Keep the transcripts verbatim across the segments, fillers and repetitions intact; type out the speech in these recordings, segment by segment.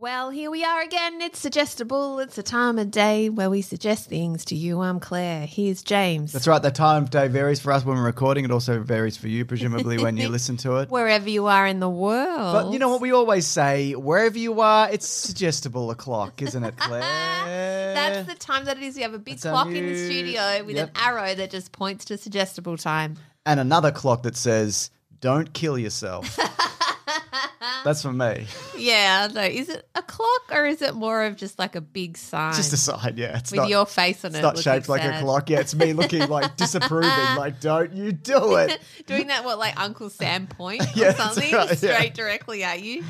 Well, here we are again. It's suggestible. It's a time of day where we suggest things to you. I'm Claire. Here's James. That's right. That time of day varies for us when we're recording. It also varies for you, presumably, when you listen to it. Wherever you are in the world. But you know what we always say? Wherever you are, it's suggestible o'clock, isn't it, Claire? That's the time that it is. You have a big That's clock in the studio with yep. an arrow that just points to suggestible time. And another clock that says, don't kill yourself. That's for me. Yeah, no. Is it a clock or is it more of just like a big sign? Just a sign, yeah. It's with not, your face on it's it. It's not shaped sad. Like a clock. Yeah, it's me looking like disapproving, like don't you do it. Doing that, what, like Uncle Sam point or yeah, something? Right, straight yeah. directly at you.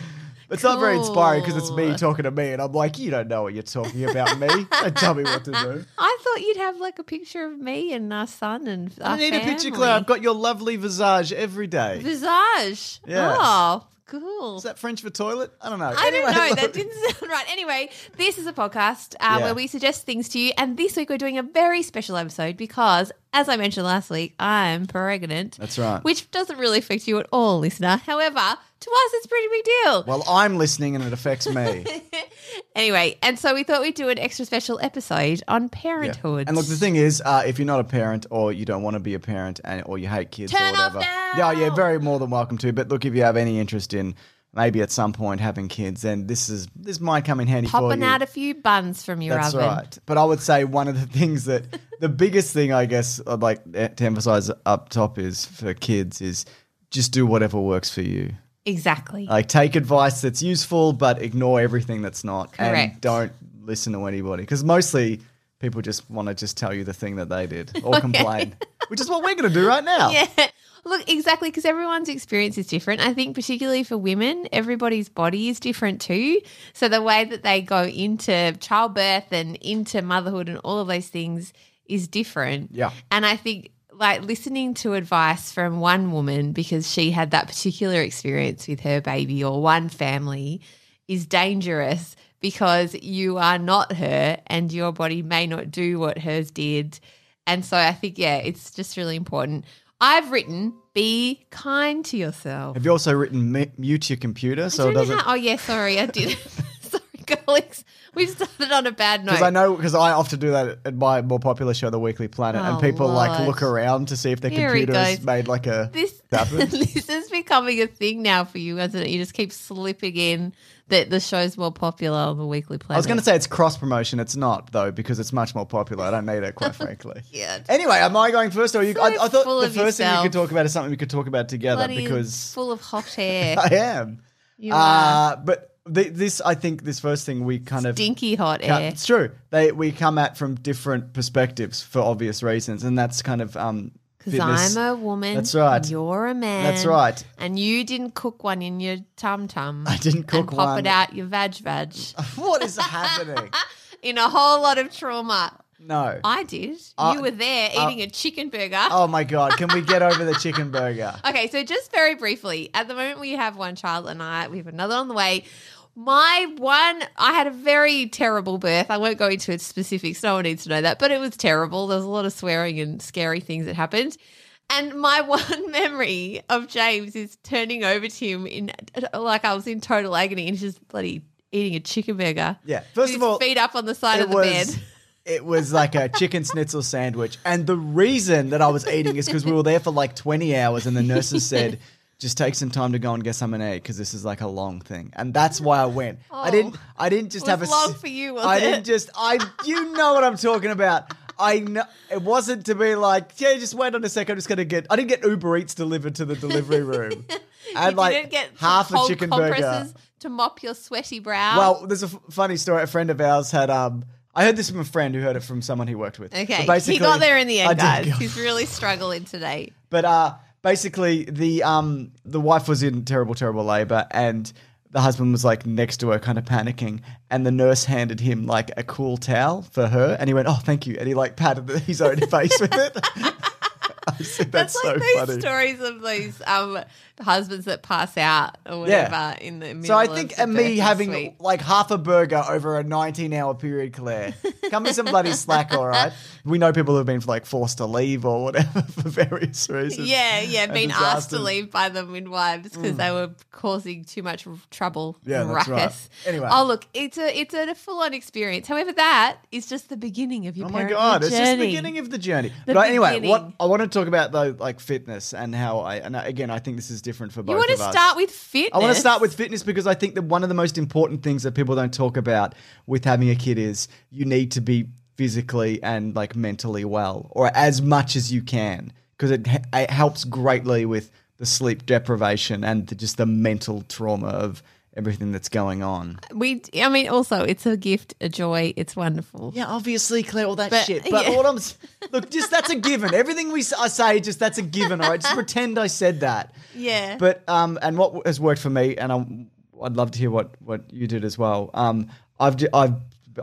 It's cool. Not very inspiring because it's me talking to me and I'm like, you don't know what you're talking about, me. Don't tell me what to do. I thought you'd have like a picture of me and our son and our I need family. A picture, Claire. I've got your lovely visage every day. Visage? Yeah. Oh, cool. Is that French for toilet? I don't know. I anyway, don't know. Look. That didn't sound right. Anyway, this is a podcast uh, yeah. where we suggest things to you. And this week we're doing a very special episode because, as I mentioned last week, I'm pregnant. That's right. Which doesn't really affect you at all, listener. However, to us it's a pretty big deal. Well, I'm listening and it affects me. Anyway, and so we thought we'd do an extra special episode on parenthood. Yeah. And look, the thing is, uh, if you're not a parent or you don't want to be a parent and or you hate kids Turn or whatever. Off now. Yeah, yeah, very more than welcome to. But look, if you have any interest in maybe at some point having kids, then this is this might come in handy Popping for you. Popping out a few buns from your That's oven. That's right. But I would say one of the things that the biggest thing I guess I'd like to emphasize up top is for kids is just do whatever works for you. Exactly. Like take advice that's useful but ignore everything that's not. Correct. And don't listen to anybody because mostly people just want to just tell you the thing that they did or okay. complain, which is what we're going to do right now. Yeah. Look, exactly, because everyone's experience is different. I think particularly for women, everybody's body is different too. So the way that they go into childbirth and into motherhood and all of those things is different. Yeah. And I think like listening to advice from one woman because she had that particular experience with her baby or one family is dangerous because you are not her and your body may not do what hers did. And so I think, yeah, it's just really important. I've written be kind to yourself. Have you also written mute your computer? So I don't it doesn't. How, oh, yeah, sorry, I did. Sorry, colleagues. We've started on a bad note. Because I know, because I often do that at my more popular show, The Weekly Planet, oh, and people Lord. like look around to see if their Here computer has made like a. This, this is becoming a thing now for you, isn't it? You just keep slipping in that the show's more popular on The Weekly Planet. I was going to say it's cross promotion. It's not, though, because it's much more popular. I don't need it, quite frankly. Yeah. Anyway, am I going first? Or you? So I, I thought the first yourself. thing you could talk about is something we could talk about together Bloody because. Full of hot air. I am. You uh, are. But. This, I think, this first thing we kind of stinky hot air. It's true. They we come at from different perspectives for obvious reasons, and that's kind of um. Because I'm a woman. That's right. And you're a man. That's right. And you didn't cook one in your tum tum. I didn't cook and pop one. Pop it out your vag vag. What is happening? In a whole lot of trauma. No. I did. You uh, were there eating uh, a chicken burger. Oh, my God. Can we get over the chicken burger? Okay, so just very briefly, at the moment we have one child and I, we have another on the way. My one, I had a very terrible birth. I won't go into its specifics. No one needs to know that, but it was terrible. There was a lot of swearing and scary things that happened. And my one memory of James is turning over to him in like I was in total agony and he's just bloody eating a chicken burger. Yeah. First of all, feet up on the side of the bed. It was like a chicken schnitzel sandwich. And the reason that I was eating is because we were there for like twenty hours and the nurses said, just take some time to go and get something to eat because this is like a long thing, and that's why I went. Oh, I didn't. I didn't just it was have a long for you. Was I it? didn't just. I. You know what I'm talking about. I know it wasn't to be like, yeah, just wait on a second. I'm just gonna get. I didn't get Uber Eats delivered to the delivery room. I had like half a chicken burger. to mop your sweaty brow? Well, there's a f- funny story. A friend of ours had um. I heard this from a friend who heard it from someone he worked with. Okay, so he got there in the end, guys. He's really struggling today. But uh, basically, the um the wife was in terrible, terrible labor, and the husband was like next to her, kind of panicking, and the nurse handed him like a cool towel for her, and he went, "Oh, thank you," and he like patted his own face with it. That's, That's like so those funny. Stories of these um, husbands that pass out or whatever yeah. in the middle. So I think of me having suite. like half a burger over a nineteen-hour period, Claire. Come with some bloody slack, all right? We know people who've been like forced to leave or whatever for various reasons. Yeah, yeah, been disasters. asked to leave by the midwives because mm. they were causing too much trouble. Yeah, and ruckus. That's right. Anyway, oh look, it's a it's a full-on experience. However, that is just the beginning of your. Oh my god, journey. It's just the beginning of the journey. The but beginning. Anyway, what I wanted to. Talk about though, like fitness and how I and again I think this is different for both of us. You want to start with fitness? I want to start with fitness because I think that one of the most important things that people don't talk about with having a kid is you need to be physically and like mentally well, or as much as you can, because it, it helps greatly with the sleep deprivation and the, just the mental trauma of everything that's going on. We, I mean, also it's a gift, a joy. It's wonderful. Yeah, obviously, Claire, all that but, shit. But yeah. all I'm, look, just that's a given. Everything we I say, just that's a given. All right, just pretend I said that. Yeah. But um, and what has worked for me, and I'm, I'd love to hear what, what you did as well. Um, I've I've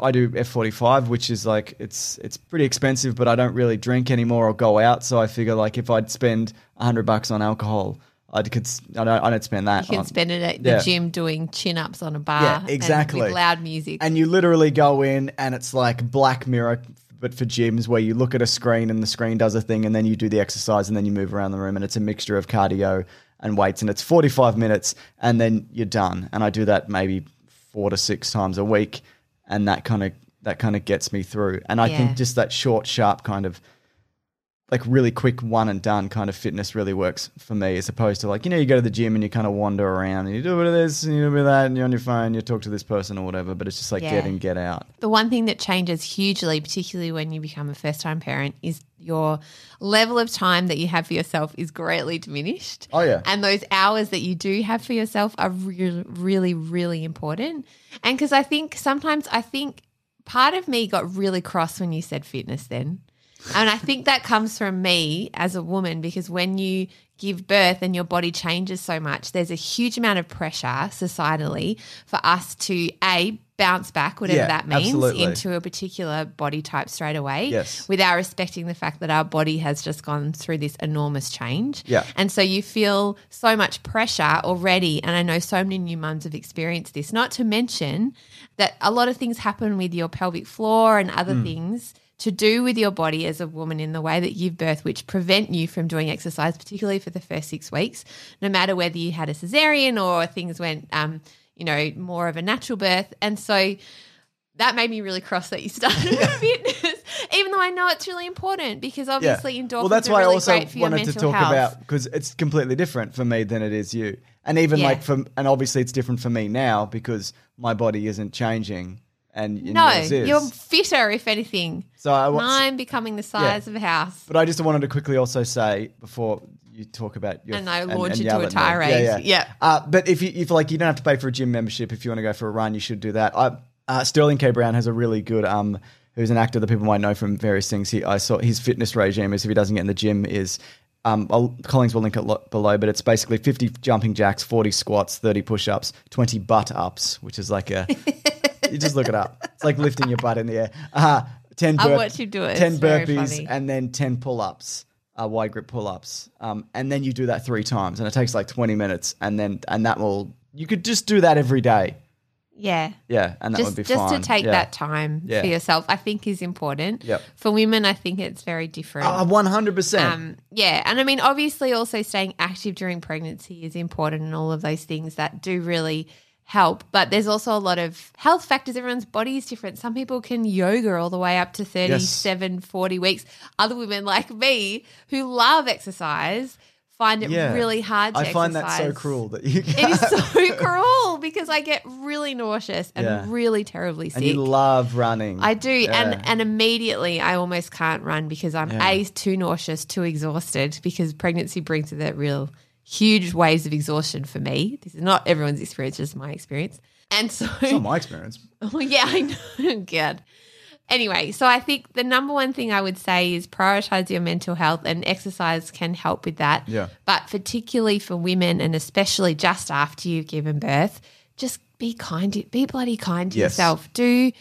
I do F forty-five, which is like it's it's pretty expensive, but I don't really drink anymore or go out, so I figure like if I'd spend a hundred bucks on alcohol. I could. I don't, I don't spend that. You can on, spend it at the yeah. gym doing chin-ups on a bar. Yeah, exactly. And with loud music. And you literally go in and it's like Black Mirror, but for gyms where you look at a screen and the screen does a thing and then you do the exercise and then you move around the room and it's a mixture of cardio and weights and it's forty-five minutes and then you're done. And I do that maybe four to six times a week and that kind of that kind of gets me through. And I yeah. think just that short, sharp kind of like really quick one and done kind of fitness really works for me as opposed to like, you know, you go to the gym and you kind of wander around and you do a bit of this and you do a bit of that and you're on your phone, you talk to this person or whatever, but it's just like yeah. get in, get out. The one thing that changes hugely, particularly when you become a first-time parent, is your level of time that you have for yourself is greatly diminished. Oh, yeah. And those hours that you do have for yourself are really, really, really important. And because I think sometimes I think part of me got really cross when you said fitness then. And I think that comes from me as a woman because when you give birth and your body changes so much, there's a huge amount of pressure societally for us to, A, bounce back, whatever yeah, that means, absolutely. into a particular body type straight away yes. without respecting the fact that our body has just gone through this enormous change. Yeah. And so you feel so much pressure already, and I know so many new mums have experienced this, not to mention that a lot of things happen with your pelvic floor and other mm. things to do with your body as a woman in the way that you give birth, which prevent you from doing exercise, particularly for the first six weeks, no matter whether you had a cesarean or things went, um, you know, more of a natural birth. And so that made me really cross that you started yeah. with fitness, even though I know it's really important because obviously yeah. endorphins well, that's are why really I also great for your mental health. Wanted to talk health. About because it's completely different for me than it is you. And even yeah. like for – and obviously it's different for me now because my body isn't changing. And no, you're fitter, if anything. So I was, Mine becoming the size yeah. of a house. But I just wanted to quickly also say before you talk about your and I launched into a tirade. Yeah, yeah. yeah. Uh, but if you if like you don't have to pay for a gym membership, if you want to go for a run, you should do that. I, uh, Sterling K. Brown has a really good um, who's an actor that people might know from various things. He I saw his fitness regime is if he doesn't get in the gym is. Um, I'll, Collins will link it lo- below, but it's basically fifty jumping jacks, forty squats, thirty push-ups, twenty butt-ups, which is like a – you just look it up. It's like lifting your butt in the air. Uh, ten burp- I'll watch you do it. ten burpees and then ten pull-ups, uh, wide grip pull-ups. Um, and then you do that three times and it takes like twenty minutes and then and that will – you could just do that every day. Yeah. Yeah, and that just, would be just fine. Just to take yeah. that time yeah. for yourself I think is important. Yep. For women I think it's very different. Oh, one hundred percent. Um, yeah, and I mean obviously also staying active during pregnancy is important and all of those things that do really help, but there's also a lot of health factors. Everyone's body is different. Some people can yoga all the way up to thirty-seven, yes. forty weeks. Other women like me who love exercise find it yeah. really hard to I exercise. I find that so cruel that you can't. It is so cruel because I get really nauseous and yeah. really terribly sick. And you love running. I do. Yeah. And and immediately I almost can't run because I'm yeah. A, too nauseous, too exhausted because pregnancy brings with it real huge waves of exhaustion for me. This is not everyone's experience, just my experience. And so it's not my experience. Oh yeah, I know. God. Anyway, so I think the number one thing I would say is prioritize your mental health, and exercise can help with that. Yeah. But particularly for women, and especially just after you've given birth, just be kind. Be bloody kind to yes. yourself. Do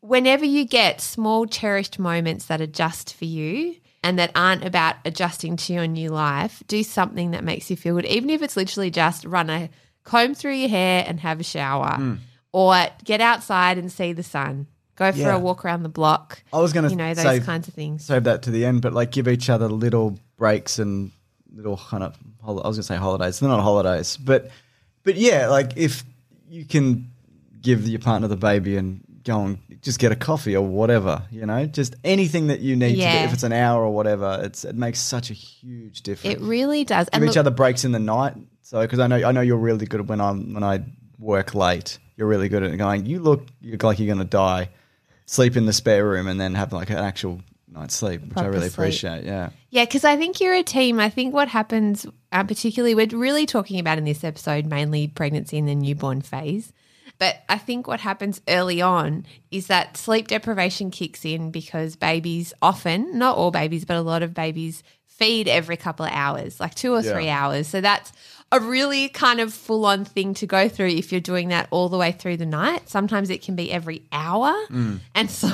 whenever you get small cherished moments that are just for you and that aren't about adjusting to your new life, do something that makes you feel good, even if it's literally just run a comb through your hair and have a shower mm. or get outside and see the sun. Go for yeah. a walk around the block. I was going to, you know, those save, kinds of things. Save that to the end, but like give each other little breaks and little kind of. I was going to say holidays. They're not holidays, but but yeah, like if you can give your partner the baby and go and just get a coffee or whatever, you know, just anything that you need yeah. to do. If it's an hour or whatever, it's it makes such a huge difference. It really does. Give and each look, other breaks in the night, so because I know I know you're really good at when I'm when I work late. You're really good at going. You look you look like you're going to die. Sleep in the spare room and then have like an actual night's sleep, which Proper I really sleep. appreciate, yeah. Yeah, because I think you're a team. I think what happens uh, particularly, we're really talking about in this episode mainly pregnancy and the newborn phase, but I think what happens early on is that sleep deprivation kicks in because babies often, not all babies, but a lot of babies feed every couple of hours, like two or yeah. three hours. So that's a really kind of full-on thing to go through if you're doing that all the way through the night. Sometimes it can be every hour. Mm. And so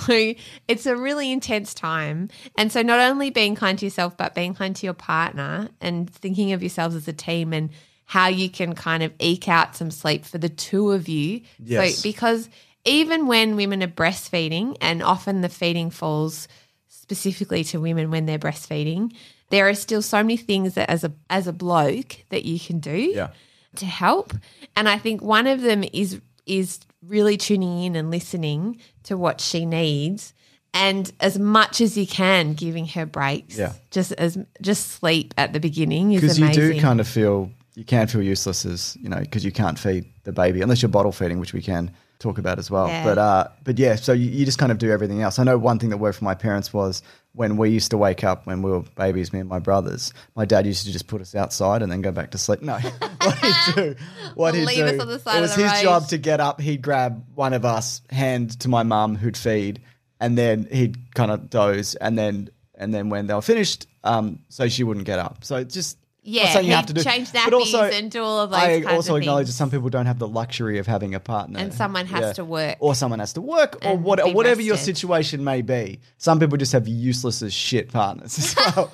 it's a really intense time. And so not only being kind to yourself but being kind to your partner and thinking of yourselves as a team and how you can kind of eke out some sleep for the two of you. Yes. So because even when women are breastfeeding, and often the feeding falls specifically to women when they're breastfeeding, there are still so many things that as a as a bloke that you can do yeah. to help. And I think one of them is is really tuning in and listening to what she needs, and as much as you can giving her breaks. Yeah. Just as just sleep at the beginning is amazing. Because you do kind of feel you can feel useless as, you know, because you can't feed the baby unless you're bottle feeding, which we can talk about as well. Yeah. But uh but yeah, so you, you just kind of do everything else. I know one thing that worked for my parents was when we used to wake up when we were babies, me and my brothers, my dad used to just put us outside and then go back to sleep. No, what he'd do, what he'd do, it was his job to get up. He'd grab one of us, hand to my mum who'd feed, and then he'd kind of doze, and then and then when they were finished, um, so she wouldn't get up. So just yeah, you have to do, change nappies but also, and do all of those. I kinds also of acknowledge things. That some people don't have the luxury of having a partner, and someone has yeah. to work, or someone has to work, and or what, whatever rested. Your situation may be. Some people just have useless as shit partners as well.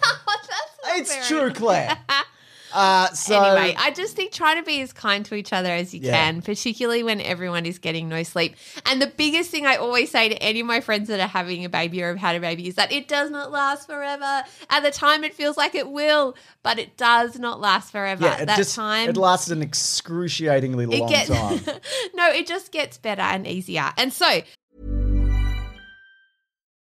It's fair. True, Claire. uh, so anyway, I just think try to be as kind to each other as you yeah. can, particularly when everyone is getting no sleep. And the biggest thing I always say to any of my friends that are having a baby or have had a baby is that it does not last forever. At the time, it feels like it will. But it does not last forever. Yeah, that just, time it lasted an excruciatingly long gets, time. No, it just gets better and easier. And so,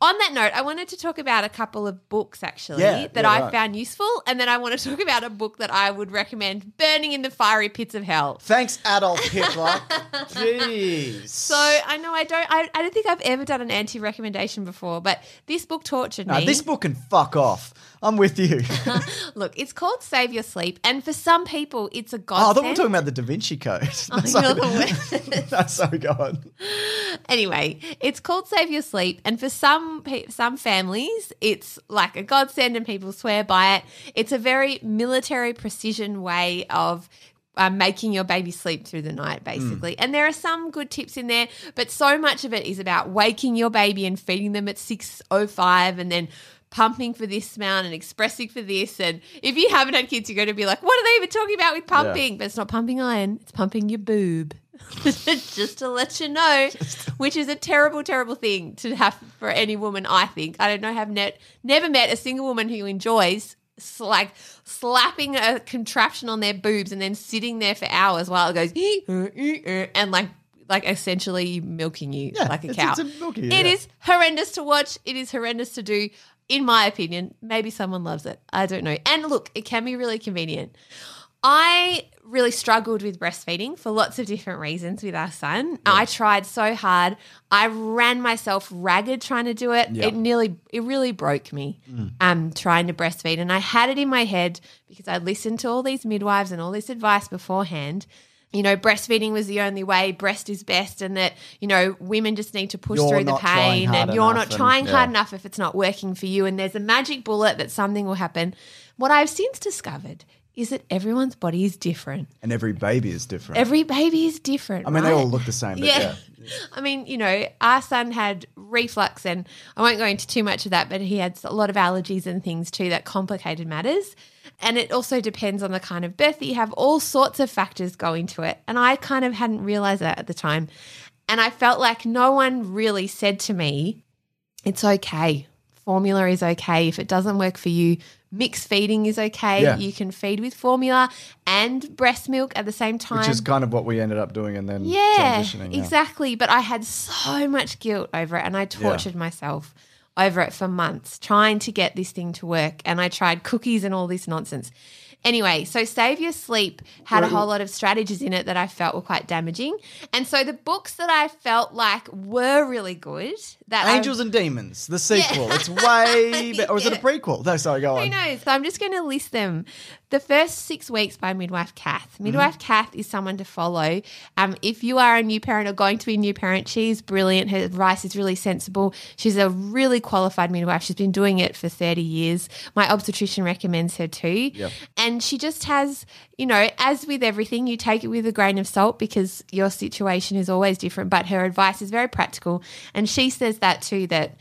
On that note, I wanted to talk about a couple of books actually yeah, that yeah, I right. found useful, and then I want to talk about a book that I would recommend, Burning in the Fiery Pits of Hell. Thanks, Adolf Hitler. Jeez. So I know I don't I, I don't think I've ever done an anti-recommendation before, but this book tortured no, me. This book can fuck off. I'm with you. Look, it's called Save Your Sleep, and for some people it's a godsend. Oh, I thought we were talking about the Da Vinci Code. That's oh, so, you're the worst. That's so gone. Anyway, it's called Save Your Sleep, and for some pe- some families it's like a godsend and people swear by it. It's a very military precision way of Uh, making your baby sleep through the night, basically. Mm. And there are some good tips in there, but so much of it is about waking your baby and feeding them at six oh five and then pumping for this amount and expressing for this. And if you haven't had kids, you're going to be like, what are they even talking about with pumping? Yeah. But it's not pumping iron, it's pumping your boob. Just to let you know, which is a terrible, terrible thing to have for any woman, I think. I don't know, have ne- never met a single woman who enjoys sl- like slapping a contraption on their boobs and then sitting there for hours while it goes and like like essentially milking you yeah, like a it's, cow. It's a milky, it yeah. is horrendous to watch. It is horrendous to do. In my opinion, maybe someone loves it. I don't know. And look, it can be really convenient. I really struggled with breastfeeding for lots of different reasons with our son. Yeah. I tried so hard. I ran myself ragged trying to do it. Yeah. It nearly, it really broke me mm. um, trying to breastfeed. And I had it in my head because I listened to all these midwives and all this advice beforehand. You know, breastfeeding was the only way, breast is best, and that, you know, women just need to push you're through the pain and you're not trying and, hard yeah. enough if it's not working for you, and there's a magic bullet that something will happen. What I've since discovered is that everyone's body is different. And every baby is different. Every baby is different. I mean, right? They all look the same. But yeah. yeah. I mean, you know, our son had reflux, and I won't go into too much of that, but he had a lot of allergies and things too that complicated matters. And it also depends on the kind of birth that you have, all sorts of factors go into it. And I kind of hadn't realized that at the time. And I felt like no one really said to me, it's okay, formula is okay. If it doesn't work for you, mixed feeding is okay. Yeah. You can feed with formula and breast milk at the same time. Which is kind of what we ended up doing and then yeah, transitioning. Yeah, exactly. But I had so much guilt over it, and I tortured yeah. myself over it for months trying to get this thing to work, and I tried cookies and all this nonsense. Anyway, so Save Your Sleep had right. a whole lot of strategies in it that I felt were quite damaging. And so the books that I felt like were really good. That Angels I, and Demons, the sequel. Yeah. It's way better. Or is yeah. it a prequel? No, sorry, go on. Who knows? So I'm just going to list them. The First Six Weeks by Midwife Kath. Midwife mm-hmm. Kath is someone to follow. Um, if you are a new parent or going to be a new parent, she's brilliant. Her advice is really sensible. She's a really qualified midwife. She's been doing it for thirty years. My obstetrician recommends her too. Yeah. And And she just has, you know, as with everything, you take it with a grain of salt because your situation is always different, but her advice is very practical. And she says that too, that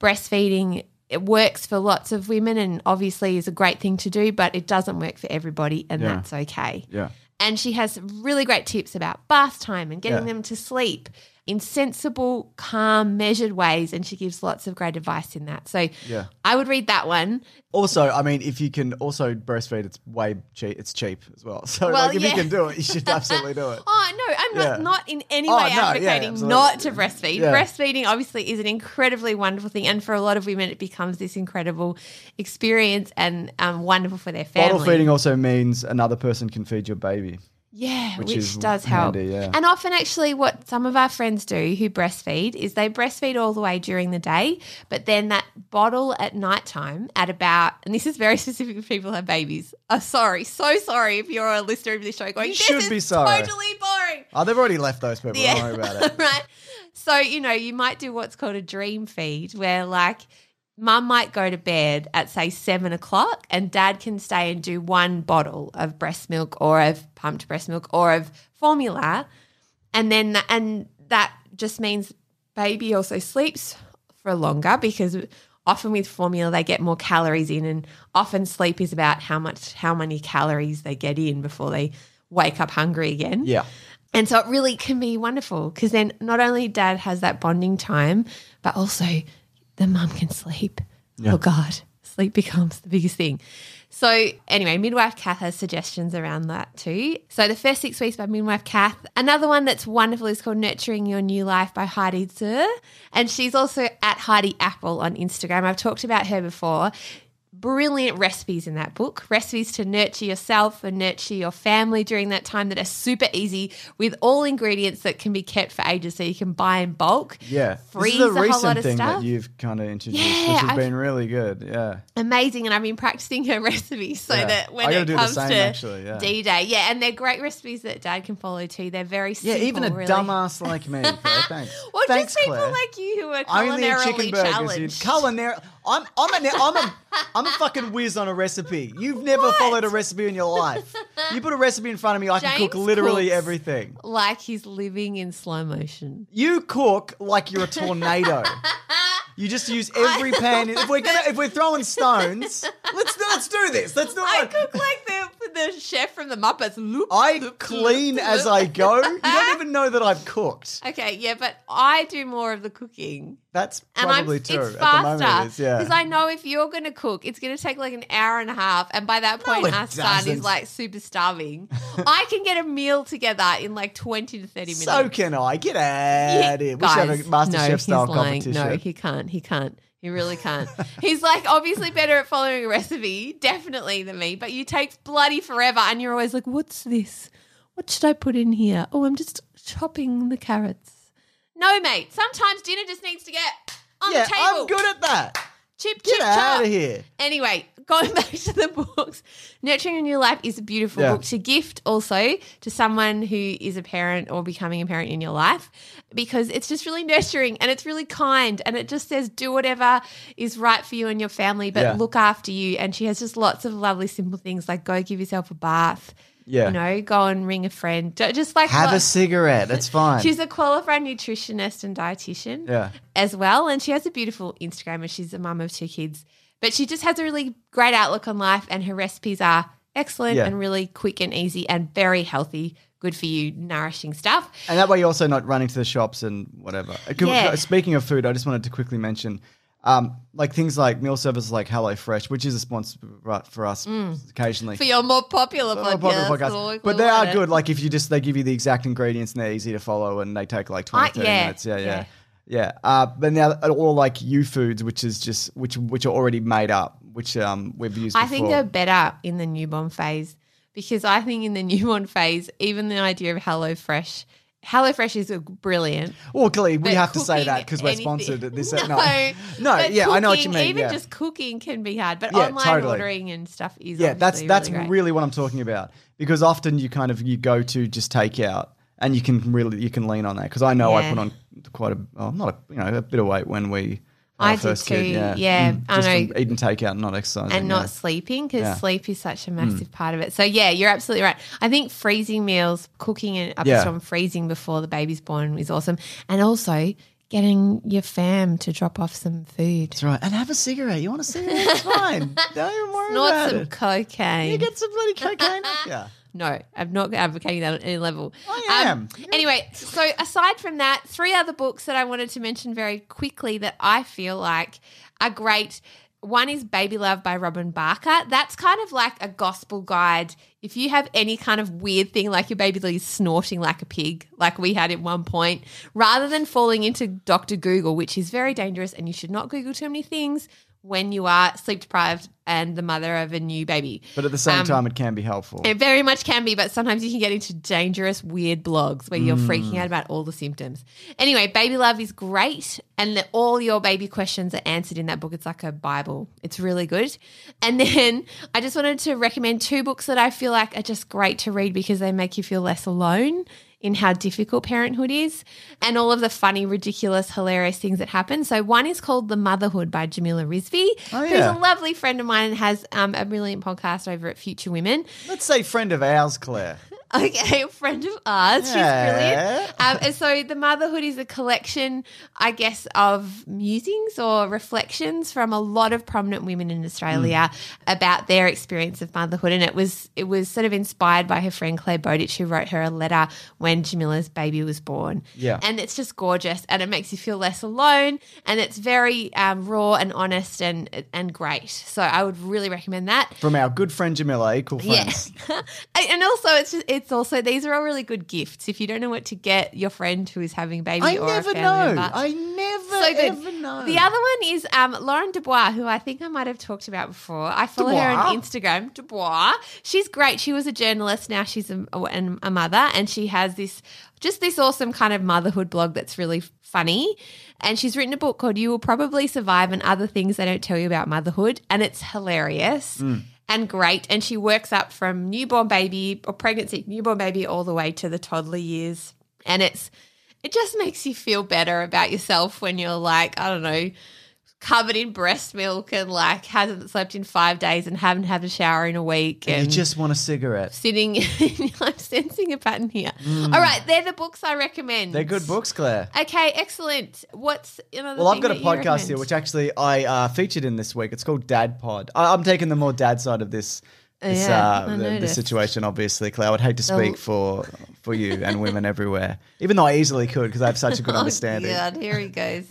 breastfeeding, it works for lots of women and obviously is a great thing to do, but it doesn't work for everybody, and yeah. that's okay. Yeah. And she has really great tips about bath time and getting yeah. them to sleep in sensible, calm, measured ways, and she gives lots of great advice in that. So yeah. I would read that one. Also, I mean, if you can also breastfeed, it's way cheap. It's cheap as well. So well, like, if yeah. you can do it, you should absolutely do it. Oh, no, I'm not, yeah. not in any oh, way no, advocating yeah, not to breastfeed. Yeah. Breastfeeding obviously is an incredibly wonderful thing, and for a lot of women it becomes this incredible experience and um, wonderful for their family. Bottle feeding also means another person can feed your baby. Yeah, which, which does help. Handy, yeah. And often actually what some of our friends do who breastfeed is they breastfeed all the way during the day, but then that bottle at nighttime at about, and this is very specific for people who have babies. Oh, sorry, so sorry if you're a listener of this show going, you this should is be sorry. Totally boring. Oh, they've already left those people. Yeah. Don't worry about it. Right. So, you know, you might do what's called a dream feed where like mum might go to bed at, say, seven o'clock, and dad can stay and do one bottle of breast milk or of pumped breast milk or of formula, and then th- and that just means baby also sleeps for longer because often with formula they get more calories in, and often sleep is about how much how many calories they get in before they wake up hungry again. Yeah. And so it really can be wonderful because then not only dad has that bonding time but also the mum can sleep. Yeah. Oh, God, sleep becomes the biggest thing. So anyway, Midwife Kath has suggestions around that too. So The First Six Weeks by Midwife Kath. Another one that's wonderful is called Nurturing Your New Life by Heidi Zer, and she's also at Heidi Apple on Instagram. I've talked about her before. Brilliant recipes in that book, recipes to nurture yourself and nurture your family during that time that are super easy with all ingredients that can be kept for ages so you can buy in bulk. Yeah. Freeze this is a, a whole lot of stuff. Recent thing that you've kind of introduced, yeah, which has I've, been really good. Yeah. Amazing. And I've been practicing her recipes so yeah. that when it comes same, to actually, yeah. D-Day. Yeah. And they're great recipes that dad can follow too. They're very simple. Yeah, even a really. dumbass like me. Claire, thanks. Well, thanks, just people Claire. Like you who are culinarily challenged. Culinarily. I'm I'm a I'm a I'm a fucking whiz on a recipe. You've never what? followed a recipe in your life. You put a recipe in front of me, I James can cook literally everything. Like he's living in slow motion. You cook like you're a tornado. You just use every pan. If we're gonna, if we're throwing stones, let's let's do this. Let's do. I it. cook like the the chef from the Muppets. Loop, I loop, clean loop, as loop. I go. You don't even know that I've cooked. Okay, yeah, but I do more of the cooking. That's probably and true. It's faster. Because yeah. I know if you're going to cook, it's going to take like an hour and a half. And by that point, no, our doesn't. son is like super starving. I can get a meal together in like twenty to thirty minutes. So can I. Get out yeah, of here. We should have a Master no, Chef style lying. competition. No, he can't. He can't. He really can't. He's like obviously better at following a recipe, definitely, than me, but you take bloody forever and you're always like, what's this? What should I put in here? Oh, I'm just chopping the carrots. No, mate, sometimes dinner just needs to get on yeah, the table. Yeah, I'm good at that. Chip, chip, chop. Get out of here. Anyway, going back to the books, Nurturing Your New Life is a beautiful yeah. book to gift also to someone who is a parent or becoming a parent in your life, because it's just really nurturing and it's really kind and it just says do whatever is right for you and your family, but yeah. look after you. And she has just lots of lovely simple things like go give yourself a bath. Yeah. You know, go and ring a friend. Just like have what? a cigarette. It's fine. She's a qualified nutritionist and dietitian yeah. as well. And she has a beautiful Instagram and she's a mum of two kids. But she just has a really great outlook on life and her recipes are excellent yeah. and really quick and easy and very healthy, good for you, nourishing stuff. And that way you're also not running to the shops and whatever. Yeah. Speaking of food, I just wanted to quickly mention Um, like things like meal services like HelloFresh, which is a sponsor for us mm. occasionally. For your more popular podcasts. More popular podcasts. But they are it. good. Like if you just, they give you the exact ingredients and they're easy to follow and they take like twenty, thirty uh, yeah. minutes. Yeah, yeah. yeah. Yeah, uh, but now all like U Foods, which is just which which are already made up, which um we've used. I before. think they're better in the newborn phase because I think in the newborn phase, even the idea of HelloFresh. HelloFresh is brilliant. Well, Glee, we have to say that because we're anything. sponsored at this. No, no, no yeah, cooking, I know what you mean. Even yeah. just cooking can be hard, but yeah, online totally. ordering and stuff is yeah. That's that's really, really what I'm talking about, because often you kind of you go to just take out, and you can really you can lean on that, because I know yeah. I put on quite a oh, not a, you know a bit of weight when we. I did too, kid, yeah. yeah. Mm, I know. Eating takeout and not exercising. And not yeah. sleeping, because yeah. sleep is such a massive mm. part of it. So, yeah, you're absolutely right. I think freezing meals, cooking and up yeah. from freezing before the baby's born is awesome. And also getting your fam to drop off some food. That's right. And have a cigarette. You want a cigarette? It's fine. Don't worry Snort about it. Snort some cocaine. You get some bloody cocaine. yeah. No, I'm not advocating that on any level. I am. Um, anyway, so aside from that, three other books that I wanted to mention very quickly that I feel like are great. One is Baby Love by Robin Barker. That's kind of like a gospel guide. If you have any kind of weird thing, like your baby is snorting like a pig, like we had at one point, rather than falling into Doctor Google, which is very dangerous and you should not Google too many things when you are sleep deprived and the mother of a new baby. But at the same um, time, it can be helpful. It very much can be, but sometimes you can get into dangerous, weird blogs where you're mm. freaking out about all the symptoms. Anyway, Baby Love is great, and the, all your baby questions are answered in that book. It's like a Bible. It's really good. And then I just wanted to recommend two books that I feel like are just great to read because they make you feel less alone in how difficult parenthood is and all of the funny, ridiculous, hilarious things that happen. So one is called The Motherhood by Jamila Rizvi, oh, yeah. who's a lovely friend of mine and has um, a brilliant podcast over at Future Women. Let's say friend of ours, Claire. Okay, a friend of ours. Yeah. She's brilliant. Um, and so The Motherhood is a collection, I guess, of musings or reflections from a lot of prominent women in Australia mm. about their experience of motherhood. And it was it was sort of inspired by her friend Claire Bowditch, who wrote her a letter when Jamila's baby was born. Yeah. And it's just gorgeous and it makes you feel less alone, and it's very um, raw and honest and and great. So I would really recommend that. From our good friend Jamila, equal friends. Yeah. And also it's just it's It's also, these are all really good gifts. If you don't know what to get your friend who is having a baby I or never a family know. member. I never, so good. ever know. The other one is um, Lauren Dubois, who I think I might have talked about before. I follow Dubois. her on Instagram. Dubois. She's great. She was a journalist. Now she's a, a, a mother, and she has this just this awesome kind of motherhood blog that's really funny. And she's written a book called You Will Probably Survive and Other Things They Don't Tell You About Motherhood, and it's hilarious. Mm. And great, and she works up from newborn baby or pregnancy, newborn baby all the way to the toddler years, and it's it just makes you feel better about yourself when you're like, I don't know, covered in breast milk and like hasn't slept in five days and haven't had a shower in a week. And, and you just want a cigarette. Sitting, I'm sensing a pattern here. Mm. All right, they're the books I recommend. They're good books, Claire. Okay, excellent. What's another Well, thing I've got a podcast here, which actually I uh, featured in this week. It's called Dad Pod. I- I'm taking the more dad side of this It's, yeah, uh, the, the situation, obviously, Claire. I would hate to speak for for you and women everywhere, even though I easily could because I have such a good understanding. Oh, God, here he goes.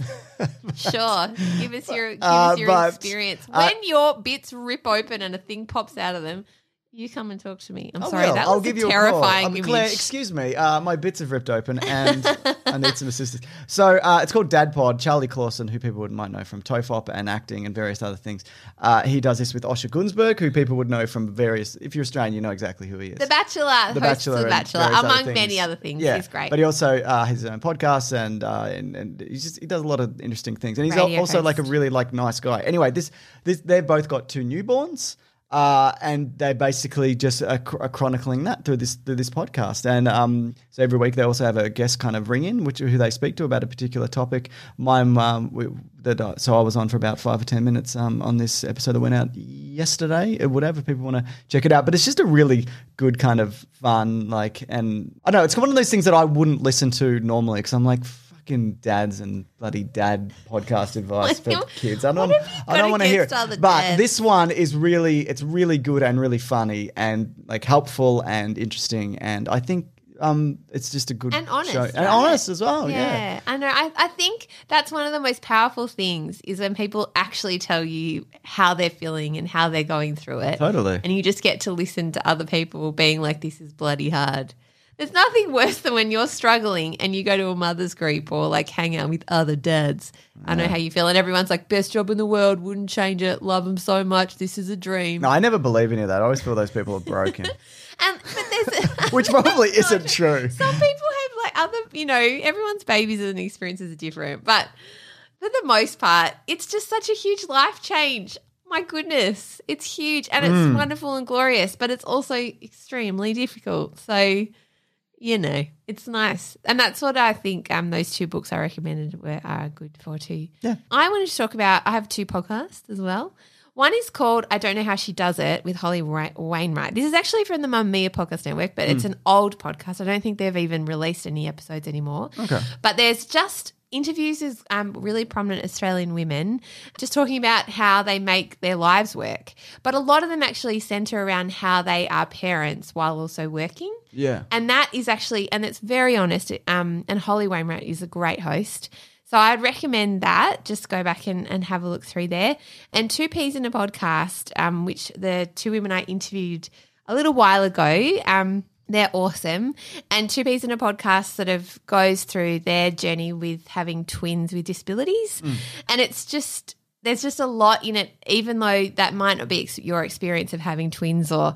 Sure. Give us your, give uh, us your but, experience. When uh, your bits rip open and a thing pops out of them, you come and talk to me. I'm I sorry, will. that was I'll give a you terrifying a call. Um, Claire, image. excuse me. Uh, my bits have ripped open and I need some assistance. So uh, it's called Dad Pod. Charlie Clawson, who people would might know from TOFOP and acting and various other things. Uh, he does this with Osher Gunsberg, who people would know from various – if you're Australian, you know exactly who he is. The Bachelor. The Bachelor. The Bachelor, among other many other things. Yeah. He's great. But he also uh, has his own podcast and uh, and, and he's just, he does a lot of interesting things. And he's Radio also host. like a really like nice guy. Anyway, this this they've both got two newborns. Uh, and they basically just are, are chronicling that through this through this podcast. And um, so every week they also have a guest kind of ring in, which who they speak to about a particular topic. My mum, we, the, so I was on for about five or ten minutes um, on this episode that went out yesterday. Or whatever, people want to check it out. But it's just a really good kind of fun, like, and I don't know, it's one of those things that I wouldn't listen to normally because I'm like, dads and bloody dad podcast advice for kids. I don't, I don't want to hear it. But dads? This one is really, it's really good and really funny and like helpful and interesting. And I think um, it's just a good and honest, show. Right? And honest as well. Yeah, yeah. I know. I, I think that's one of the most powerful things is when people actually tell you how they're feeling and how they're going through it. Totally. And you just get to listen to other people being like, this is bloody hard. There's nothing worse than when you're struggling and you go to a mother's group or like hang out with other dads. I know how you feel. And everyone's like, best job in the world, wouldn't change it, love them so much, this is a dream. No, I never believe any of that. I always feel those people are broken. and but there's Which probably isn't true. Some people have like other, you know, everyone's babies and experiences are different. But for the most part, it's just such a huge life change. My goodness, it's huge and it's mm. wonderful and glorious, but it's also extremely difficult. So you know, it's nice. And that's what I think um, those two books I recommended were are good for too. Yeah. I wanted to talk about, I have two podcasts as well. One is called I Don't Know How She Does It with Holly Wainwright. This is actually from the Mamma Mia Podcast Network, but mm. it's an old podcast. I don't think they've even released any episodes anymore. Okay. But there's just interviews with um, really prominent Australian women just talking about how they make their lives work. But a lot of them actually centre around how they are parents while also working. Yeah. And that is actually – and it's very honest. Um, and Holly Wainwright is a great host. So I'd recommend that. Just go back and, and have a look through there. And Two Peas in a Podcast, um, which the two women I interviewed a little while ago um, – they're awesome. And Two Peas in a Podcast sort of goes through their journey with having twins with disabilities. Mm. And it's just, there's just a lot in it, even though that might not be ex- your experience of having twins or,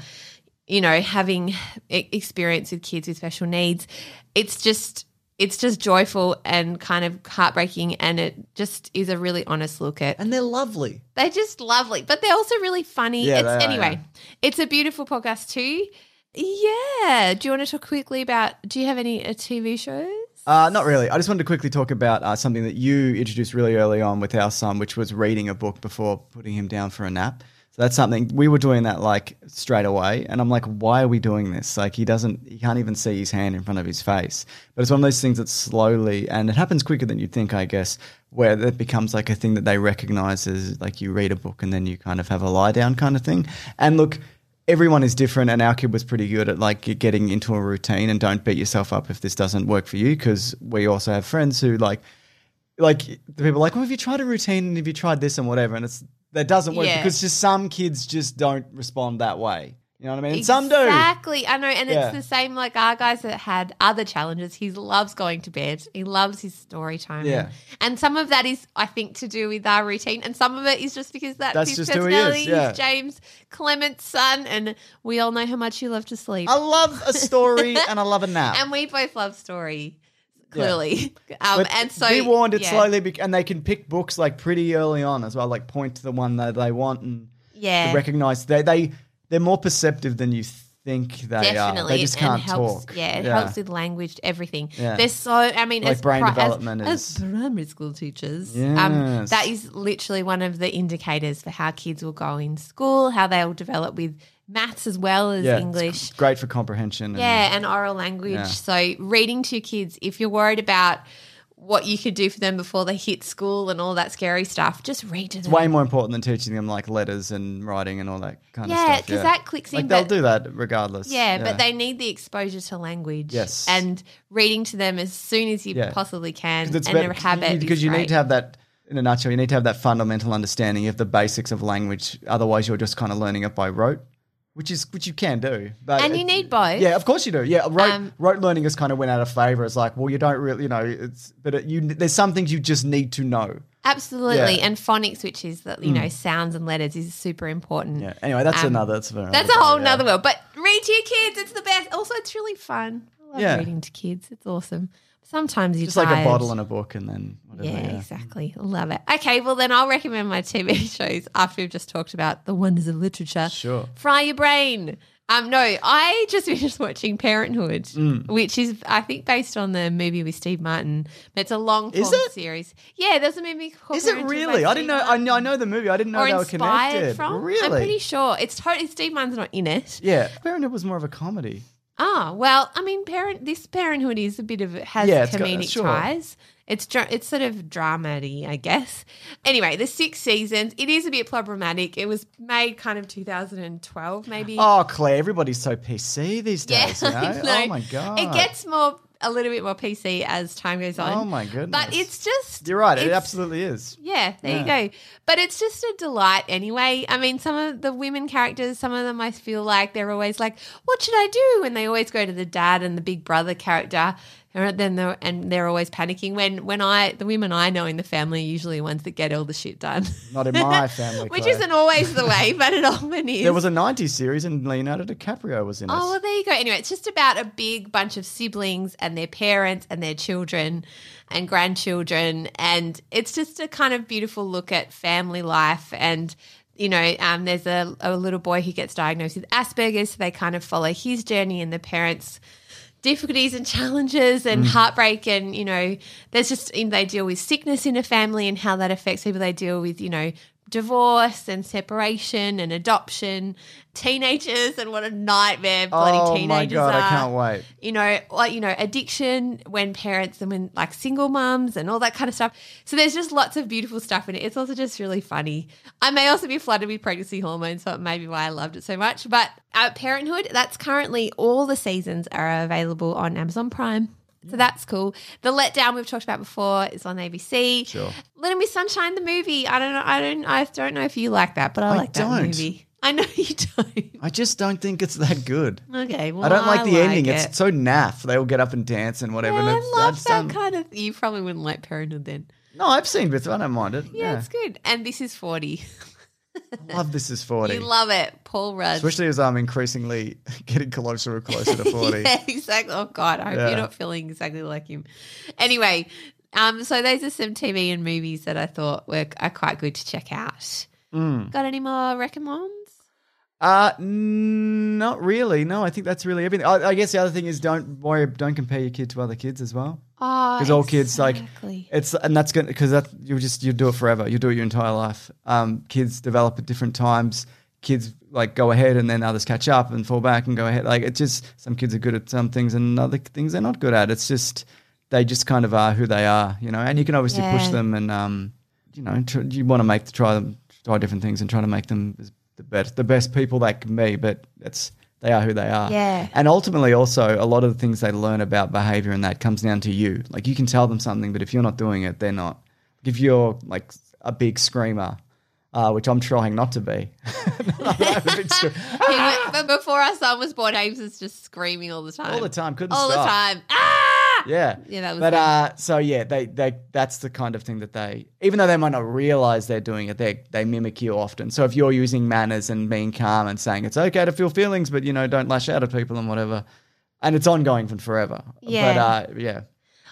you know, having experience with kids with special needs. It's just, it's just joyful and kind of heartbreaking, and it just is a really honest look at. And they're lovely. They're just lovely, but they're also really funny. Yeah, it's, anyway, are, yeah. It's a beautiful podcast too. Yeah. Do you want to talk quickly about – do you have any uh, T V shows? Uh, not really. I just wanted to quickly talk about uh, something that you introduced really early on with our son, which was reading a book before putting him down for a nap. So that's something – we were doing that like straight away, and I'm like, why are we doing this? Like he doesn't – he can't even see his hand in front of his face. But it's one of those things that slowly – and it happens quicker than you'd think, I guess, where it becomes like a thing that they recognise as like you read a book and then you kind of have a lie down kind of thing. And look – everyone is different, and our kid was pretty good at like getting into a routine, and don't beat yourself up if this doesn't work for you, because we also have friends who like like the people are like, well, have you tried a routine and have you tried this and whatever, and it's that doesn't work yeah. because just some kids just don't respond that way. You know what I mean? Exactly. Some do. Exactly. I know. And yeah. it's the same like our guys that had other challenges. He loves going to bed. He loves his story time. Yeah. And some of that is, I think, to do with our routine. And some of it is just because that's, that's his personality. He yeah. He's James Clement's son. And we all know how much you love to sleep. I love a story and I love a nap. And we both love story. Clearly. Yeah. Um, and so be warned, it's yeah. slowly. Be- and they can pick books like pretty early on as well, like point to the one that they want and yeah. recognize they they. They're more perceptive than you think they Definitely. are. Definitely. They just can't helps, talk. Yeah, it yeah. helps with language, everything. Yeah. They're so, I mean, like as, brain pri- development as, is... as primary school teachers, yes. um, that is literally one of the indicators for how kids will go in school, how they will develop with maths as well as yeah, English. It's great for comprehension. And, yeah, and oral language. Yeah. So reading to your kids, if you're worried about what you could do for them before they hit school and all that scary stuff, just read to them. It's way more important than teaching them like letters and writing and all that kind yeah, of stuff. Yeah, because that clicks like in. They'll do that regardless. Yeah, yeah, but they need the exposure to language. Yes. And reading to them as soon as you yeah. possibly can it's and better, a habit. Because you great. need to have that, in a nutshell, you need to have that fundamental understanding of the basics of language. Otherwise you're just kind of learning it by rote. Which is which you can do, but and you need both. Yeah, of course you do. Yeah, rote, um, rote learning has kind of went out of favor. It's like, well, you don't really, you know, it's but it, you there's some things you just need to know. Absolutely, yeah. And phonics, which is that you mm. know sounds and letters, is super important. Yeah. Anyway, that's um, another. That's, another that's a whole yeah. another world. But read to your kids; it's the best. Also, it's really fun. I love yeah. reading to kids. It's awesome. Sometimes you just tired. Like a bottle and a book, and then whatever. Yeah, yeah, exactly. Love it. Okay, well then I'll recommend my T V shows after we've just talked about the wonders of literature. Sure. Fry your brain. Um, no, I just finished watching Parenthood, mm. which is I think based on the movie with Steve Martin. It's a long form series. Yeah, there's a movie called Is it really? I didn't know. I know. I know the movie. I didn't know or they were connected. From? Really? I'm pretty sure it's totally Steve Martin's not in it. Yeah, Parenthood was more of a comedy. Ah, well, I mean, parent. This Parenthood is a bit of has yeah, comedic got, sure. ties. It's it's sort of dramedy, I guess. Anyway, the six seasons. It is a bit problematic. It was made kind of two thousand twelve, maybe. Oh, Claire, everybody's so P C these days. Yeah, you know? No, oh my god, it gets more a little bit more P C as time goes on. Oh my goodness, but it's just you're right. It absolutely is. Yeah, there yeah. you go. But it's just a delight anyway. I mean, some of the women characters, some of them I feel like they're always like, "What should I do?" And they always go to the dad and the big brother character. And then they're, and they're always panicking. When when I the women I know in the family are usually the ones that get all the shit done. Not in my family, which isn't always the way, but it often is. There was a nineties series and Leonardo DiCaprio was in it. Oh, well, there you go. Anyway, it's just about a big bunch of siblings and their parents and their children and grandchildren, and it's just a kind of beautiful look at family life and. You know, um, there's a, a little boy who gets diagnosed with Asperger's, so they kind of follow his journey and the parents' difficulties and challenges and mm. heartbreak and, you know, there's just they deal with sickness in a family and how that affects people. They deal with, you know, divorce and separation and adoption, teenagers and what a nightmare bloody oh teenagers are. Oh, my God, are. I can't wait. You know, like, you know, addiction when parents and when like single mums and all that kind of stuff. So there's just lots of beautiful stuff in it. It's also just really funny. I may also be flooded with pregnancy hormones, so it may be why I loved it so much. But uh, Parenthood, that's currently all the seasons are available on Amazon Prime. So that's cool. The Letdown we've talked about before is on A B C. Sure. Little Miss Sunshine, the movie. I don't know. I don't. I don't know if you like that, but I, I like don't. that movie. I know you don't. I just don't think it's that good. Okay. Well, I don't like I the like ending. It. It's so naff. They all get up and dance and whatever. Yeah, and I love that um, kind of. You probably wouldn't like Parenthood then. No, I've seen Beth. I don't mind it. Yeah, yeah, it's good. And This Is forty. I love This Is forty. You love it, Paul Rudd. Especially as I'm increasingly getting closer and closer to forty. Yeah, exactly. Oh, God, I hope yeah. you're not feeling exactly like him. Anyway, um, so those are some T V and movies that I thought were are quite good to check out. Mm. Got any more recommends? Uh, not really. No, I think that's really everything. I, I guess the other thing is don't worry, don't compare your kid to other kids as well. Oh, because all exactly. kids like it's, and that's good because that you just you do it forever. You do it your entire life. Um, kids develop at different times. Kids like go ahead and then others catch up and fall back and go ahead. Like it's just some kids are good at some things and other things they're not good at. It's just they just kind of are who they are, you know. And you can obviously yeah. push them and um, you know, tr- you want to make try them try different things and try to make them. As The best, the best people that can be, but it's they are who they are. Yeah. And ultimately, also a lot of the things they learn about behavior and that comes down to you. Like you can tell them something, but if you're not doing it, they're not. If you're like a big screamer, uh, which I'm trying not to be. But before our son was born, Ames was just screaming all the time. All the time, couldn't all stop. All the time. Ah! Yeah. Yeah, that was. But uh, so yeah, they they that's the kind of thing that they, even though they might not realize they're doing it, they they mimic you often. So if you're using manners and being calm and saying it's okay to feel feelings, but you know don't lash out at people and whatever, and it's ongoing from forever. Yeah. But uh, yeah.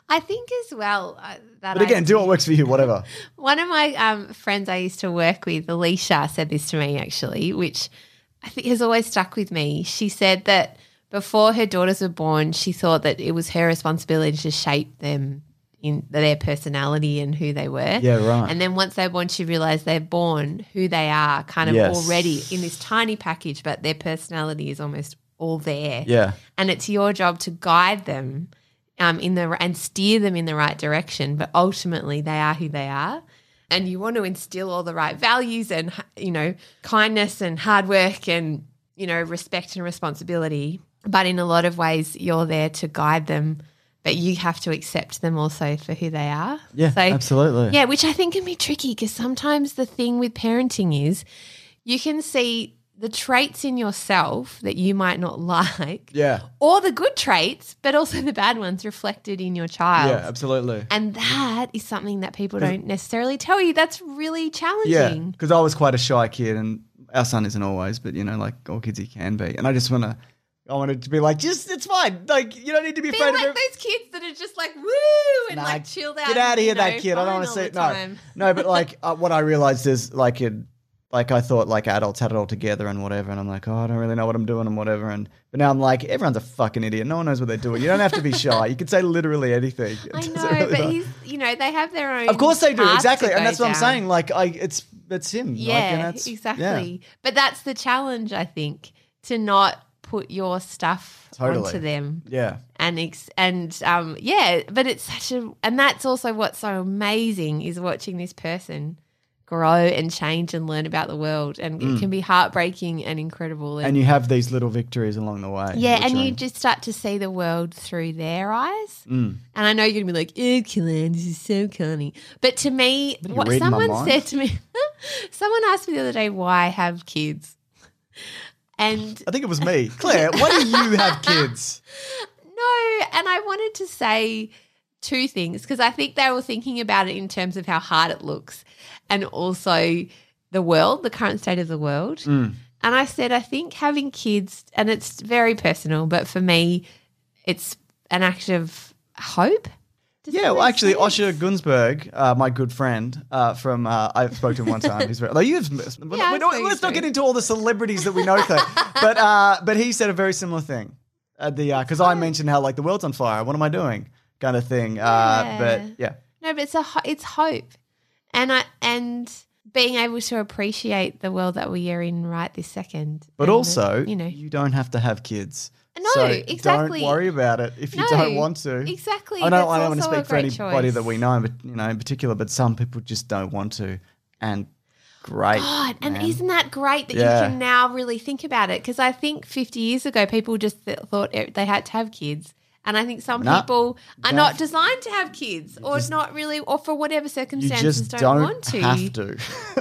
I think as well uh, that But again, I, do what works for you, whatever. One of my um, friends I used to work with, Alicia, said this to me actually, which I think has always stuck with me. She said that before her daughters were born, she thought that it was her responsibility to shape them in their personality and who they were. Yeah, right. And then once they're born, she realised they're born who they are kind of yes. already in this tiny package, but their personality is almost all there. Yeah. And it's your job to guide them um, in the and steer them in the right direction, but ultimately they are who they are. And you want to instill all the right values and, you know, kindness and hard work and, you know, respect and responsibility. But in a lot of ways you're there to guide them, but you have to accept them also for who they are. Yeah, so, absolutely. Yeah, which I think can be tricky because sometimes the thing with parenting is you can see the traits in yourself that you might not like, yeah, or the good traits, but also the bad ones reflected in your child. Yeah, absolutely. And that is something that people don't necessarily tell you. That's really challenging. Yeah, because I was quite a shy kid, and our son isn't always, but, you know, like all kids he can be. And I just want to I wanted to be like, just it's fine. Like, you don't need to be, be afraid like of it. Those kids that are just like, woo, and nah, like chilled out. Get out of here, know, that kid. I don't want to see it. No, no, but like uh, what I realized is like it, like I thought like adults had it all together and whatever. And I'm like, oh, I don't really know what I'm doing and whatever. And but now I'm like, everyone's a fucking idiot. No one knows what they're doing. You don't have to be shy. You can say literally anything. It I know, really but matter. He's, you know, they have their own. Of course they do. Exactly. And that's down. What I'm saying. Like I, it's, it's him. Yeah, like, and that's, exactly. Yeah. But that's the challenge, I think, to not put your stuff totally. Onto them. Yeah. And ex- and um yeah, but it's such a and that's also what's so amazing is watching this person grow and change and learn about the world, and mm. it can be heartbreaking and incredible. And, and you have these little victories along the way. Yeah, and are... you just start to see the world through their eyes. Mm. And I know you're going to be like, "Ew, Claire, this is so corny." But to me, but what someone said to me, someone asked me the other day, "Why have kids?" And I think it was me. Claire, why do you have kids? No, and I wanted to say two things because I think they were thinking about it in terms of how hard it looks and also the world, the current state of the world. Mm. And I said I think having kids, and it's very personal, but for me it's an act of hope. Does yeah, well, actually, Osher Gunsberg, uh, my good friend uh, from uh, – I spoke to him one time. He's very, like, you've, we're yeah, not, we're, let's not get into all the celebrities that we know, though. But uh, but he said a very similar thing at the uh, – because I mentioned how, like, the world's on fire. What am I doing kind of thing. Uh, yeah. But, yeah. No, but it's a it's hope and I and being able to appreciate the world that we are in right this second. But and also, the, you know, you don't have to have kids. No, so exactly. Don't worry about it if you no, don't want to. Exactly. I don't, I don't want to speak for anybody choice. That we know, but you know, in particular, but some people just don't want to. And great. God, man. And isn't that great that yeah. you can now really think about it? Because I think fifty years ago, people just th- thought it, they had to have kids. And I think some no, people are not designed to have kids or just, not really, or for whatever circumstances you just don't, don't want to. Have to.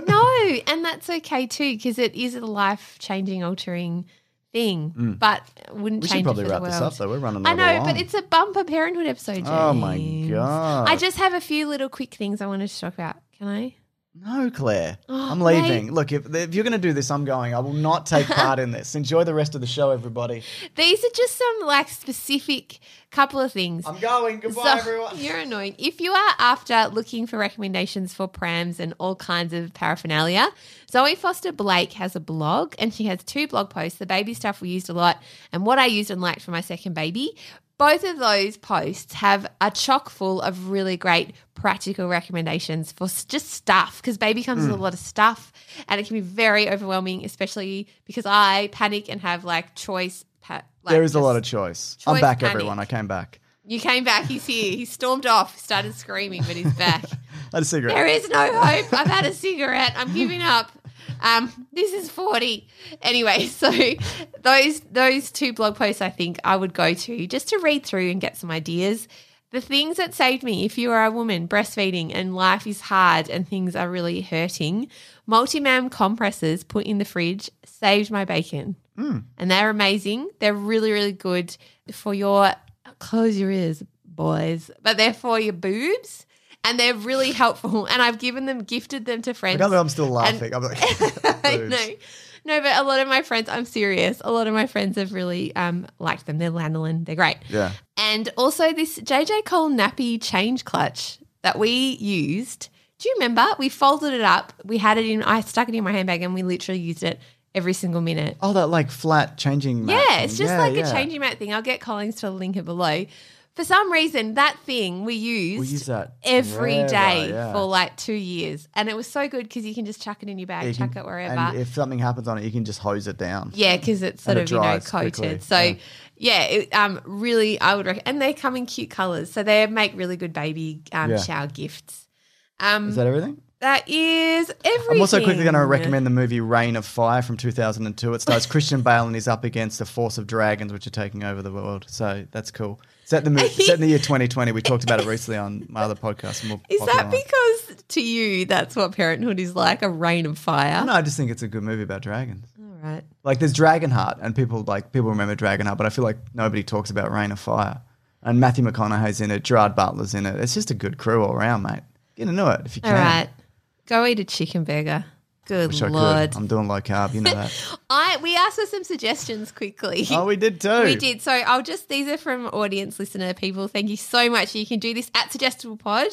No, and that's okay too, because it is a life changing, altering thing, mm. but wouldn't we change it for the world. We should probably wrap this up, though. We're running I know, long. But it's a bumper parenthood episode, James. Oh, my God. I just have a few little quick things I wanted to talk about. Can I? No, Claire. Oh, I'm leaving. Mate. Look, if, if you're going to do this, I'm going. I will not take part in this. Enjoy the rest of the show, everybody. These are just some, like, specific couple of things. I'm going. Goodbye, so, everyone. You're annoying. If you are after looking for recommendations for prams and all kinds of paraphernalia, Zoe Foster Blake has a blog, and she has two blog posts, the baby stuff we used a lot and what I used and liked for my second baby. Both of those posts have a chock full of really great practical recommendations for just stuff because baby comes mm. with a lot of stuff and it can be very overwhelming, especially because I panic and have like choice. Pa- like there is a lot of choice. choice I'm back, panic. Everyone. I came back. You came back. He's here. He stormed off, started screaming, but he's back. I had a cigarette. There is no hope. I've had a cigarette. I'm giving up. Um, this is forty. Anyway, so those those two blog posts I think I would go to just to read through and get some ideas. The things that saved me, if you are a woman breastfeeding and life is hard and things are really hurting, Multimam compresses put in the fridge saved my bacon. Mm. And they're amazing. They're really, really good for your – close your ears, boys. But they're for your boobs. And they're really helpful, and I've given them, gifted them to friends. I know I'm still laughing. And, I'm like, no, no, but a lot of my friends, I'm serious. A lot of my friends have really um, liked them. They're lanolin, they're great. Yeah. And also this J J Cole nappy change clutch that we used. Do you remember? We folded it up. We had it in. I stuck it in my handbag, and we literally used it every single minute. Oh, that like flat changing mat. Yeah, thing. it's just yeah, like yeah. a changing mat thing. I'll get Collins to link it below. For some reason, that thing we used we use that every wherever, day yeah. for like two years. And it was so good because you can just chuck it in your bag, you chuck can, it wherever. And if something happens on it, you can just hose it down. Yeah, because it's sort and of, it you know, coated. Quickly. So, yeah, yeah it, um, really, I would recommend. And they come in cute colours. So they make really good baby um, yeah. shower gifts. Um, Is that everything? That is everything. I'm also quickly going to recommend the movie Reign of Fire from two thousand two. It stars Christian Bale and he's up against a force of dragons which are taking over the world. So that's cool. Set in the, set in the year twenty twenty. We talked about it recently on my other podcast. More is that because one. To you that's what Parenthood is like, a rain of fire? No, I just think it's a good movie about dragons. All right. Like there's Dragonheart and people like people remember Dragonheart, but I feel like nobody talks about Rain of Fire. And Matthew McConaughey's in it, Gerard Butler's in it. It's just a good crew all around, mate. Get into it if you can. All right. Go eat a chicken burger. Good Wish Lord. I I'm doing low carb, you know that. I We asked for some suggestions quickly. Oh, we did too. We did. So I'll just, these are from audience listener people. Thank you so much. You can do this at Suggestible Pod.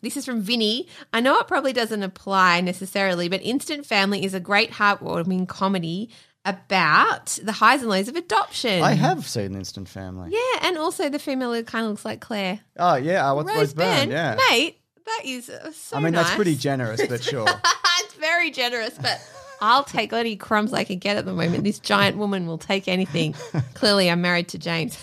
This is from Vinny. I know it probably doesn't apply necessarily, but Instant Family is a great heartwarming comedy about the highs and lows of adoption. I have seen Instant Family. Yeah, and also the female who kind of looks like Claire. Oh, yeah. What's Rose Byrne, yeah. Mate. That is so I mean, nice. That's pretty generous, but sure. It's very generous, but I'll take any crumbs I can get at the moment. This giant woman will take anything. Clearly, I'm married to James.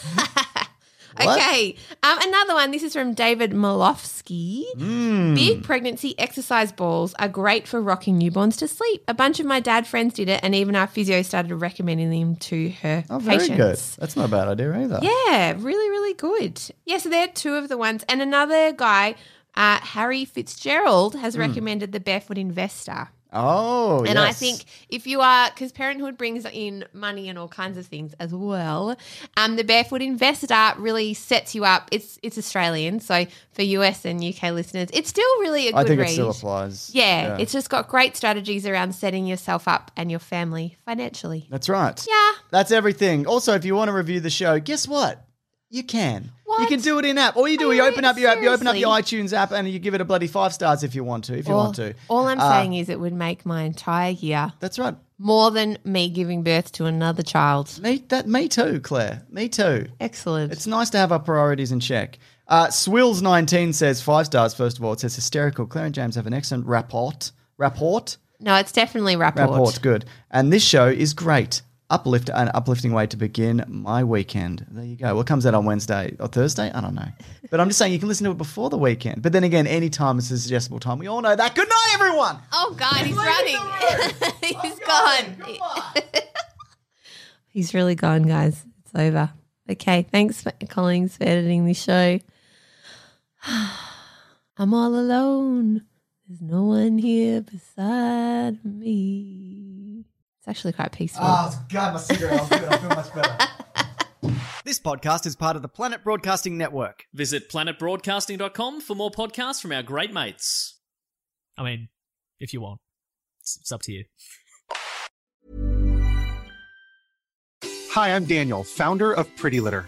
Okay. Um, another one. This is from David Malofsky. Mm. Big pregnancy exercise balls are great for rocking newborns to sleep. A bunch of my dad friends did it, and even our physio started recommending them to her patients. Oh, very patients. Good. That's not a bad idea either. Yeah, really, really good. Yeah, so they're two of the ones. And another guy... Uh, Harry Fitzgerald has mm. recommended the Barefoot Investor. Oh, and yes. And I think if you are – because Parenthood brings in money and all kinds of things as well. Um, the Barefoot Investor really sets you up. It's it's Australian, so for U S and U K listeners, it's still really a good read. I think read. It still applies. Yeah, yeah, it's just got great strategies around setting yourself up and your family financially. That's right. Yeah. That's everything. Also, if you want to review the show, guess what? You can. What? You can do it in app. All you do, oh, you open up your seriously? app, you open up your iTunes app and you give it a bloody five stars if you want to, if you all, want to. All I'm uh, saying is it would make my entire year. That's right. More than me giving birth to another child. Me, that, me too, Claire. Me too. Excellent. It's nice to have our priorities in check. Uh, Swills nineteen says five stars, first of all. It says hysterical. Claire and James have an excellent rapport. Rapport? No, it's definitely rapport. Rapport, good. And this show is great. Uplift an uplifting way to begin my weekend. There you go. Well, it comes out on Wednesday or Thursday. I don't know. But I'm just saying you can listen to it before the weekend. But then again, any time is a suggestible time. We all know that. Good night, everyone. Oh, God, he's running. He's gone. gone. He's really gone, guys. It's over. Okay, thanks, Collings, for editing the show. I'm all alone. There's no one here beside me. It's actually quite peaceful. Oh, God, my cigarette. I feel, I feel much better. This podcast is part of the Planet Broadcasting Network. Visit planet broadcasting dot com for more podcasts from our great mates. I mean, if you want. It's, it's up to you. Hi, I'm Daniel, founder of Pretty Litter.